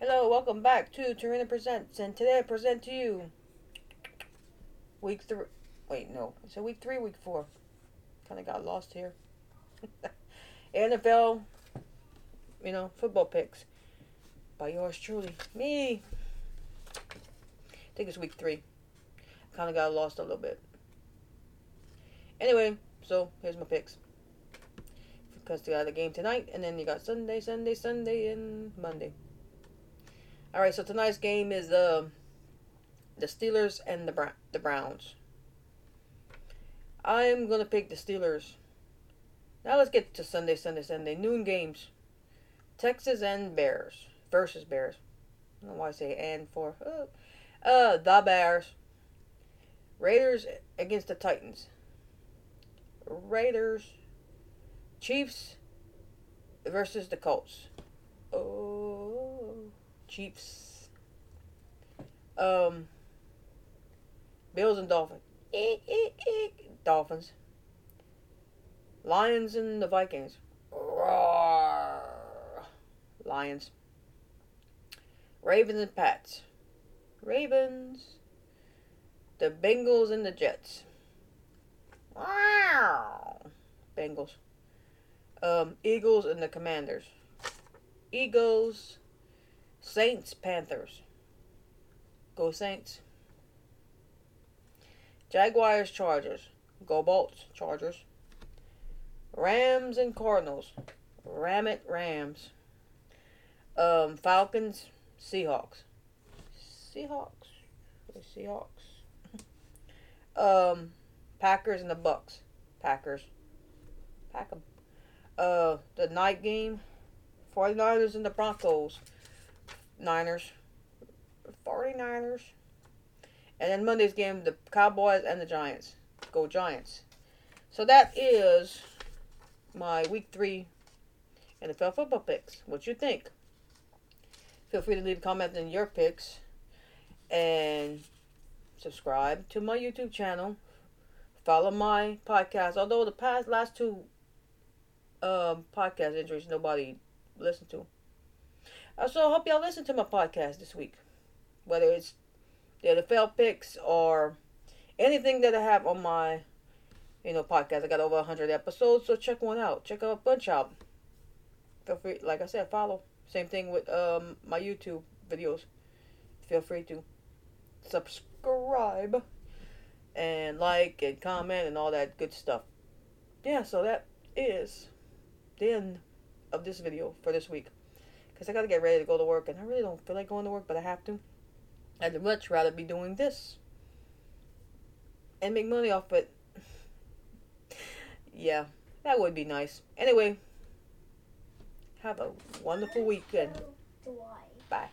Hello, welcome back to Turina Presents, and today I present to you week 4. Kind of got lost here. NFL, football picks by yours truly, me. I think it's week 3. Kind of got lost a little bit. Anyway, so here's my picks. Because they got a game tonight, and then you got Sunday, and Monday. Alright, so tonight's game is the Steelers and the Browns. I'm going to pick the Steelers. Now let's get to Sunday. Noon games. Texans and Bears. Versus Bears. I don't know why I say and for. The Bears. Raiders against the Titans. Raiders. Chiefs versus the Colts. Oh. Chiefs. Bills and Dolphins. Dolphins. Lions and the Vikings. Roar. Lions. Ravens and Pats. Ravens. The Bengals and the Jets. Wow. Bengals. Eagles and the Commanders. Eagles. Saints, Panthers. Go Saints. Jaguars, Chargers. Go Bolts, Chargers. Rams and Cardinals. Ram it, Rams. Falcons, Seahawks. Packers and the Bucks. Packers. Pack 'em. The night game. 49ers and the Broncos. 49ers. And then Monday's game, the Cowboys and the Giants. Go Giants. So that is my week 3 NFL football picks. What you think? Feel free to leave a comment on your picks. And subscribe to my YouTube channel. Follow my podcast. Although the last 2 podcast entries nobody listened to. Also, I hope y'all listen to my podcast this week. Whether it's the NFL picks or anything that I have on my, podcast. I got over 100 episodes, so check one out. Check out a bunch out. Feel free, like I said, follow. Same thing with my YouTube videos. Feel free to subscribe and like and comment and all that good stuff. Yeah, so that is the end of this video for this week. Because I got to get ready to go to work. And I really don't feel like going to work. But I have to. I'd much rather be doing this. And make money off it. Yeah. That would be nice. Anyway. Have a wonderful weekend. Bye.